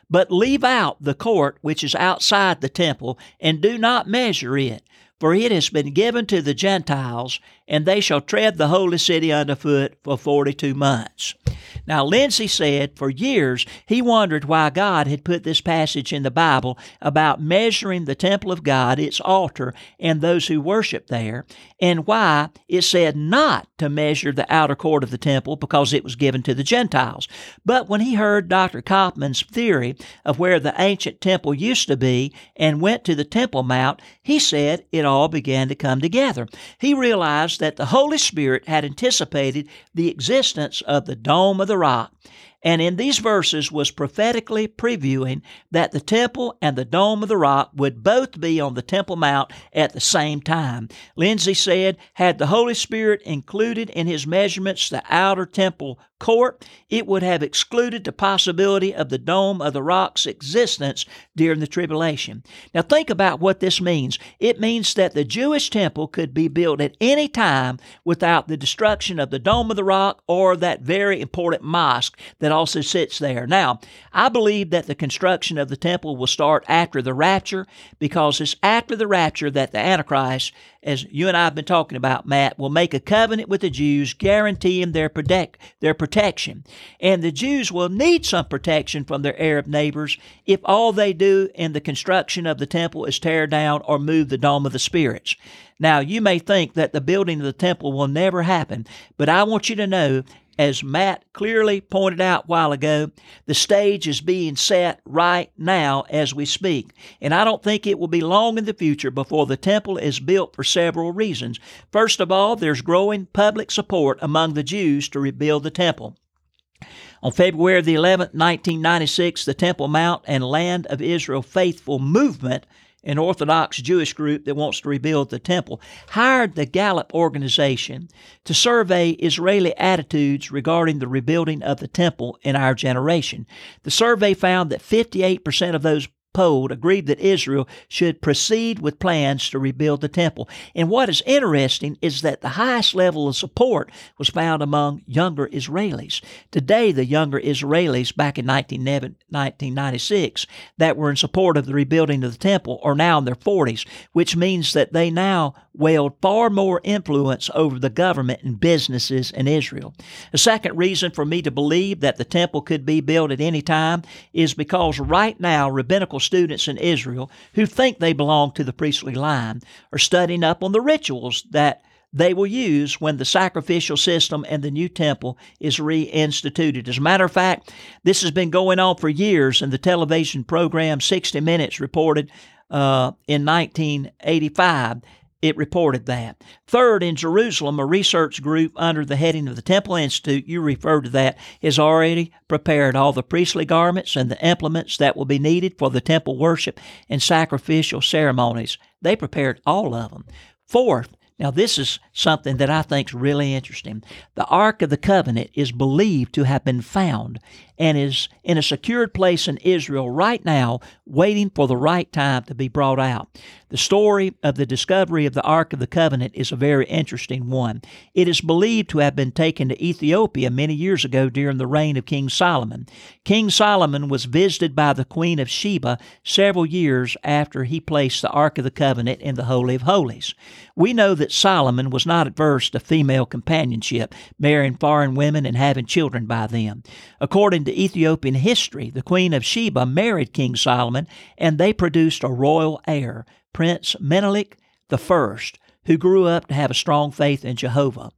But leave out the court which is outside the temple, and do not measure it, for it has been given to the Gentiles, and they shall tread the holy city underfoot for forty-two months. Now, Lindsey said for years he wondered why God had put this passage in the Bible about measuring the temple of God, its altar, and those who worship there, and why it said not to measure the outer court of the temple because it was given to the Gentiles. But when he heard Doctor Kaufman's theory of where the ancient temple used to be and went to the Temple Mount, he said it all began to come together. He realized that the Holy Spirit had anticipated the existence of the Dome of the Rock, and in these verses was prophetically previewing that the temple and the Dome of the Rock would both be on the Temple Mount at the same time. Lindsey said, had the Holy Spirit included in his measurements the outer temple court, it would have excluded the possibility of the Dome of the Rock's existence during the tribulation. Now think about what this means. It means that the Jewish temple could be built at any time without the destruction of the Dome of the Rock or that very important mosque that also sits there. Now, I believe that the construction of the temple will start after the rapture, because it's after the rapture that the Antichrist, as you and I have been talking about, Matt, will make a covenant with the Jews, guaranteeing their protect, their protection. And the Jews will need some protection from their Arab neighbors if all they do in the construction of the temple is tear down or move the Dome of the Spirits. Now, you may think that the building of the temple will never happen, but I want you to know, as Matt clearly pointed out a while ago, the stage is being set right now as we speak. And I don't think it will be long in the future before the temple is built for several reasons. First of all, there's growing public support among the Jews to rebuild the temple. On February the eleventh, nineteen ninety-six, the Temple Mount and Land of Israel Faithful Movement, an Orthodox Jewish group that wants to rebuild the temple, hired the Gallup organization to survey Israeli attitudes regarding the rebuilding of the temple in our generation. The survey found that fifty-eight percent of those polled agreed that Israel should proceed with plans to rebuild the temple. And what is interesting is that the highest level of support was found among younger Israelis. Today, the younger Israelis back in nineteen ninety-six that were in support of the rebuilding of the temple are now in their forties, which means that they now wield far more influence over the government and businesses in Israel. A second reason for me to believe that the temple could be built at any time is because right now, rabbinical students in Israel who think they belong to the priestly line are studying up on the rituals that they will use when the sacrificial system and the new temple is reinstituted. As a matter of fact, this has been going on for years, and the television program sixty minutes reported uh, in nineteen eighty-five. It reported that. Third, in Jerusalem, a research group under the heading of the Temple Institute, you referred to that, has already prepared all the priestly garments and the implements that will be needed for the temple worship and sacrificial ceremonies. They prepared all of them. Fourth, now this is something that I think is really interesting. The Ark of the Covenant is believed to have been found and is in a secured place in Israel right now, waiting for the right time to be brought out. The story of the discovery of the Ark of the Covenant is a very interesting one. It is believed to have been taken to Ethiopia many years ago during the reign of King Solomon. King Solomon was visited by the Queen of Sheba several years after he placed the Ark of the Covenant in the Holy of Holies. We know that Solomon was not adverse to female companionship, marrying foreign women and having children by them. According to Ethiopian history, the Queen of Sheba married King Solomon, and they produced a royal heir, Prince Menelik the First, who grew up to have a strong faith in Jehovah.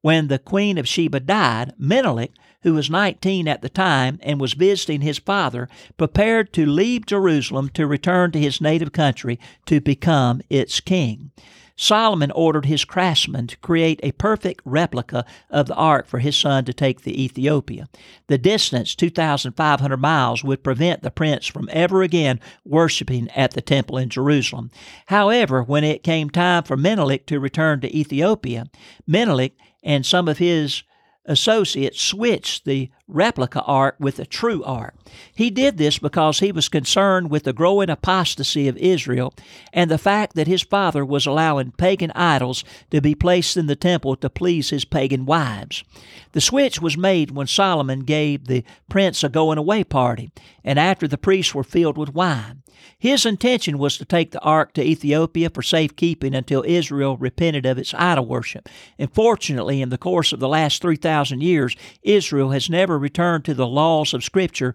When the Queen of Sheba died, Menelik, who was nineteen at the time and was visiting his father, prepared to leave Jerusalem to return to his native country to become its king. Solomon ordered his craftsmen to create a perfect replica of the ark for his son to take to Ethiopia. The distance, two thousand five hundred miles, would prevent the prince from ever again worshiping at the temple in Jerusalem. However, when it came time for Menelik to return to Ethiopia, Menelik and some of his associates switched the replica ark with a true ark. He did this because he was concerned with the growing apostasy of Israel and the fact that his father was allowing pagan idols to be placed in the temple to please his pagan wives. The switch was made when Solomon gave the prince a going-away party, and after the priests were filled with wine. His intention was to take the ark to Ethiopia for safekeeping until Israel repented of its idol worship. And fortunately, in the course of the last three thousand years, Israel has never returned to the laws of Scripture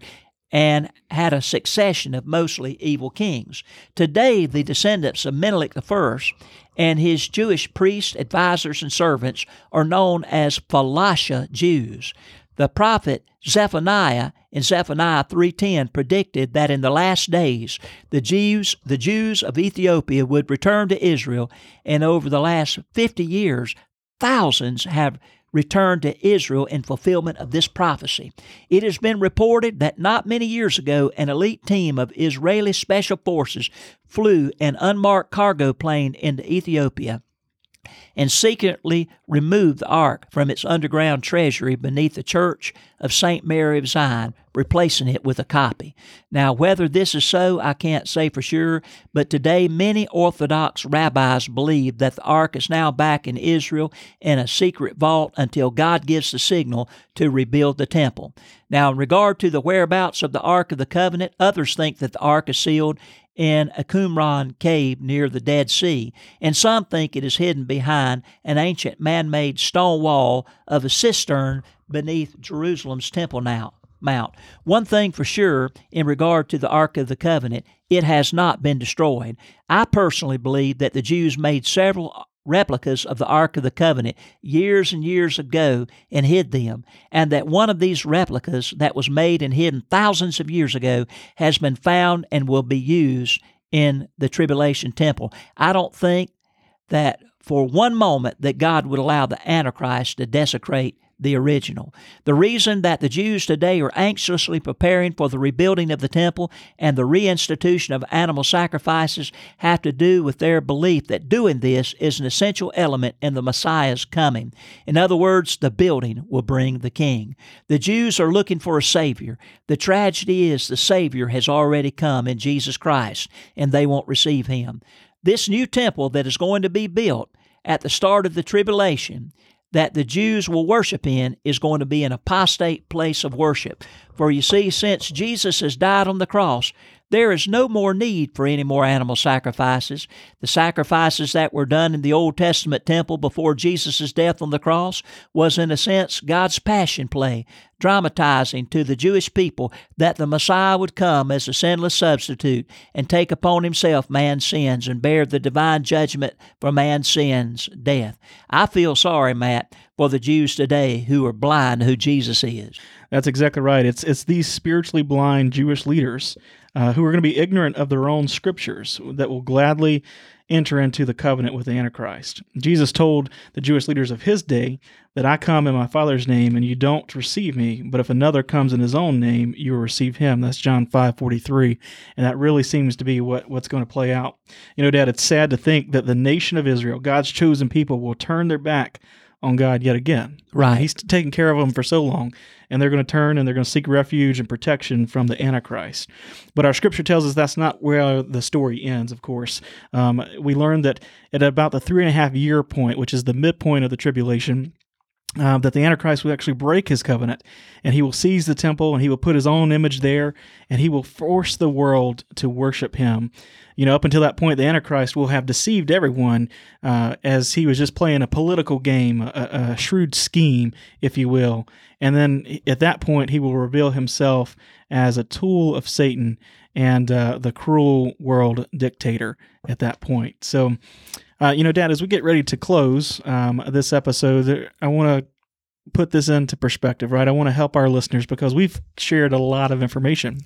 and had a succession of mostly evil kings. Today, the descendants of Menelik the First and his Jewish priests, advisors, and servants are known as Falasha Jews. The prophet Zephaniah in Zephaniah three ten predicted that in the last days the Jews, the Jews of Ethiopia would return to Israel, and over the last fifty years, thousands have returned to Israel in fulfillment of this prophecy. It has been reported that not many years ago, an elite team of Israeli special forces flew an unmarked cargo plane into Ethiopia and secretly removed the ark from its underground treasury beneath the Church of Saint Mary of Zion, replacing it with a copy. Now, whether this is so, I can't say for sure, but today many Orthodox rabbis believe that the ark is now back in Israel in a secret vault until God gives the signal to rebuild the temple. Now, in regard to the whereabouts of the Ark of the Covenant, others think that the ark is sealed in a Qumran cave near the Dead Sea, and some think it is hidden behind an ancient man-made stone wall of a cistern beneath Jerusalem's Temple Mount. One thing for sure in regard to the Ark of the Covenant, it has not been destroyed. I personally believe that the Jews made several replicas of the Ark of the Covenant years and years ago and hid them, and that one of these replicas that was made and hidden thousands of years ago has been found and will be used in the Tribulation Temple. I don't think that for one moment that God would allow the Antichrist to desecrate the original. The reason that the Jews today are anxiously preparing for the rebuilding of the temple and the reinstitution of animal sacrifices have to do with their belief that doing this is an essential element in the Messiah's coming. In other words, the building will bring the King. The Jews are looking for a Savior. The tragedy is the Savior has already come in Jesus Christ, and they won't receive Him. This new temple that is going to be built at the start of the tribulation that the Jews will worship in is going to be an apostate place of worship. For you see, since Jesus has died on the cross, there is no more need for any more animal sacrifices. The sacrifices that were done in the Old Testament temple before Jesus' death on the cross was, in a sense, God's passion play, dramatizing to the Jewish people that the Messiah would come as a sinless substitute and take upon himself man's sins and bear the divine judgment for man's sins, death. I feel sorry, Matt, for the Jews today who are blind to who Jesus is. That's exactly right. It's it's these spiritually blind Jewish leaders uh, who are going to be ignorant of their own scriptures that will gladly enter into the covenant with the Antichrist. Jesus told the Jewish leaders of his day that I come in my Father's name and you don't receive me, but if another comes in his own name, you will receive him. That's John five forty-three, and that really seems to be what, what's going to play out. You know, Dad, it's sad to think that the nation of Israel, God's chosen people, will turn their back on God yet again. Right. He's taken care of them for so long, and they're going to turn and they're going to seek refuge and protection from the Antichrist. But our scripture tells us that's not where the story ends, of course. Um, we learned that at about the three and a half year point, which is the midpoint of the tribulation, Uh, that the Antichrist will actually break his covenant, and he will seize the temple, and he will put his own image there, and he will force the world to worship him. You know, up until that point, the Antichrist will have deceived everyone uh, as he was just playing a political game, a, a shrewd scheme, if you will. And then at that point, he will reveal himself as a tool of Satan and uh, the cruel world dictator at that point. So, Uh, you know, Dad, as we get ready to close um, this episode, I want to put this into perspective, right? I want to help our listeners because we've shared a lot of information.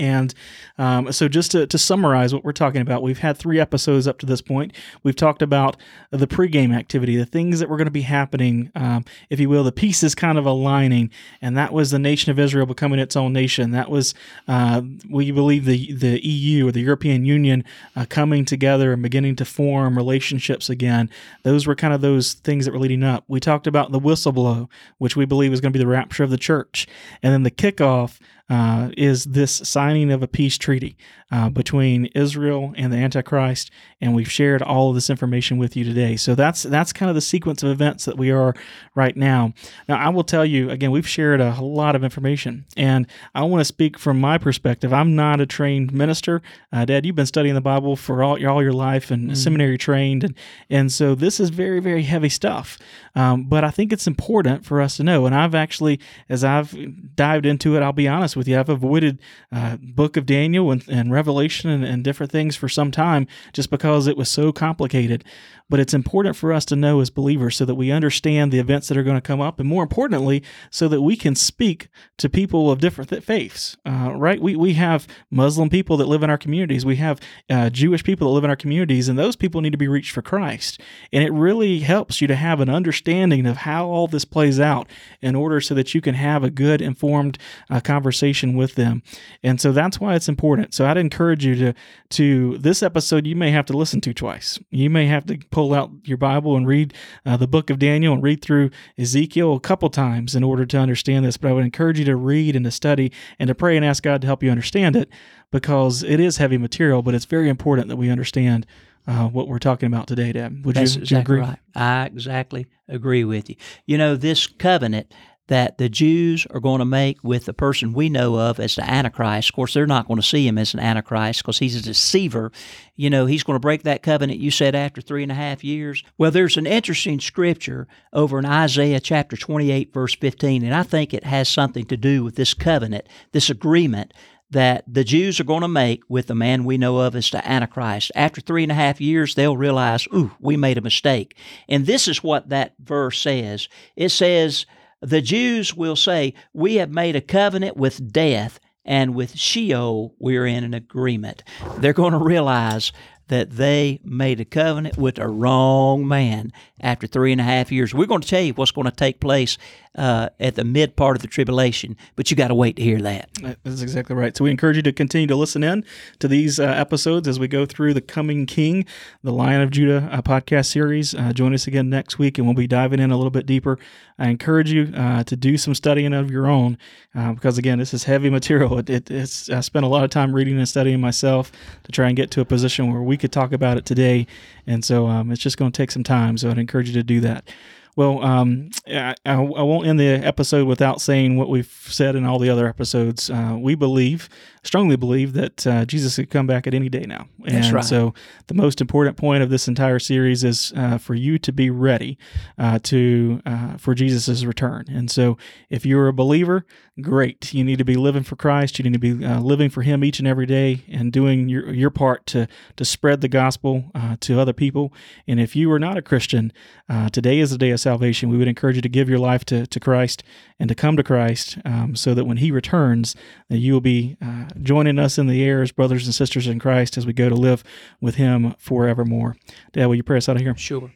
And um, so just to, to summarize what we're talking about, we've had three episodes up to this point. We've talked about the pregame activity, the things that were going to be happening, um, if you will, the pieces kind of aligning. And that was the nation of Israel becoming its own nation. That was, uh, we believe, the, the E U or the European Union uh, coming together and beginning to form relationships again. Those were kind of those things that were leading up. We talked about the whistleblow, which we believe is going to be the rapture of the church. And then the kickoff Uh, is this signing of a peace treaty uh, between Israel and the Antichrist, and we've shared all of this information with you today. So that's that's kind of the sequence of events that we are right now. Now, I will tell you, again, we've shared a lot of information, and I want to speak from my perspective. I'm not a trained minister. Uh, Dad, you've been studying the Bible for all, all your life and mm. seminary trained, and, and so this is very, very heavy stuff. Um, but I think it's important for us to know, and I've actually, as I've dived into it, I'll be honest with with you. I've avoided uh, Book of Daniel and, and Revelation and, and different things for some time just because it was so complicated. But it's important for us to know as believers so that we understand the events that are going to come up, and more importantly, so that we can speak to people of different th- faiths, uh, right? We we have Muslim people that live in our communities. We have uh, Jewish people that live in our communities, and those people need to be reached for Christ. And it really helps you to have an understanding of how all this plays out in order so that you can have a good, informed uh, conversation with them. And so that's why it's important. So I'd encourage you to, to this episode, you may have to listen to twice. You may have to pull out your Bible and read uh, the book of Daniel and read through Ezekiel a couple times in order to understand this. But I would encourage you to read and to study and to pray and ask God to help you understand it, because it is heavy material, but it's very important that we understand Uh, what we're talking about today, Dad. Would That's you, exactly you agree? Right. I exactly agree with you. You know, this covenant that the Jews are going to make with the person we know of as the Antichrist. Of course, they're not going to see him as an Antichrist because he's a deceiver. You know, he's going to break that covenant, you said, after three and a half years. Well, there's an interesting scripture over in Isaiah chapter twenty-eight, verse fifteen, and I think it has something to do with this covenant, this agreement that the Jews are going to make with the man we know of as the Antichrist. After three and a half years, they'll realize, ooh, we made a mistake. And this is what that verse says. It says, the Jews will say, we have made a covenant with death, and with Sheol we're in an agreement. They're going to realize that they made a covenant with a wrong man after three and a half years. We're going to tell you what's going to take place uh, at the mid part of the tribulation, but you got to wait to hear that. That's exactly right. So we encourage you to continue to listen in to these uh, episodes as we go through The Coming King, the Lion of Judah uh, podcast series. Uh, join us again next week, and we'll be diving in a little bit deeper. I encourage you uh, to do some studying of your own uh, because, again, this is heavy material. It, it, it's, I spent a lot of time reading and studying myself to try and get to a position where we could talk about it today, and so um, it's just going to take some time, so I'd encourage you to do that. Well, um, I, I won't end the episode without saying what we've said in all the other episodes. Uh, we believe, strongly believe, that uh, Jesus could come back at any day now. And that's right. So the most important point of this entire series is uh, for you to be ready uh, to uh, for Jesus' return. And so if you're a believer, great. You need to be living for Christ. You need to be uh, living for Him each and every day and doing your, your part to, to spread the gospel uh, to other people. And if you are not a Christian, uh, today is the day of salvation. We would encourage you to give your life to, to Christ and to come to Christ um, so that when He returns, that you will be uh, joining us in the air as brothers and sisters in Christ as we go to live with Him forevermore. Dad, will you pray us out of here? Sure.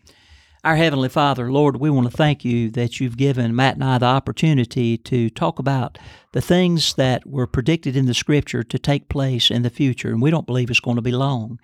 Our Heavenly Father, Lord, we want to thank You that You've given Matt and I the opportunity to talk about the things that were predicted in the Scripture to take place in the future, and we don't believe it's going to be long.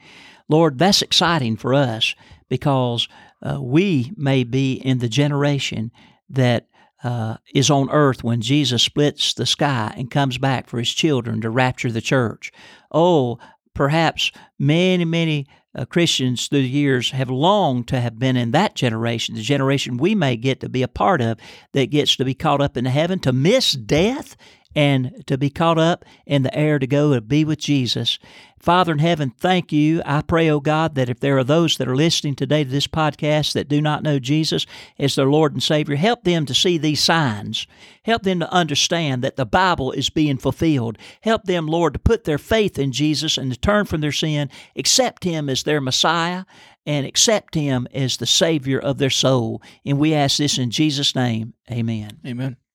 Lord, that's exciting for us because uh, we may be in the generation that uh, is on earth when Jesus splits the sky and comes back for His children to rapture the church. Oh, perhaps many, many Uh, Christians through the years have longed to have been in that generation, the generation we may get to be a part of that gets to be caught up in heaven, to miss death and to be caught up in the air to go and be with Jesus. Father in heaven, thank You. I pray, oh God, that if there are those that are listening today to this podcast that do not know Jesus as their Lord and Savior, help them to see these signs. Help them to understand that the Bible is being fulfilled. Help them, Lord, to put their faith in Jesus and to turn from their sin, accept Him as their Messiah, and accept Him as the Savior of their soul. And we ask this in Jesus' name. Amen. Amen.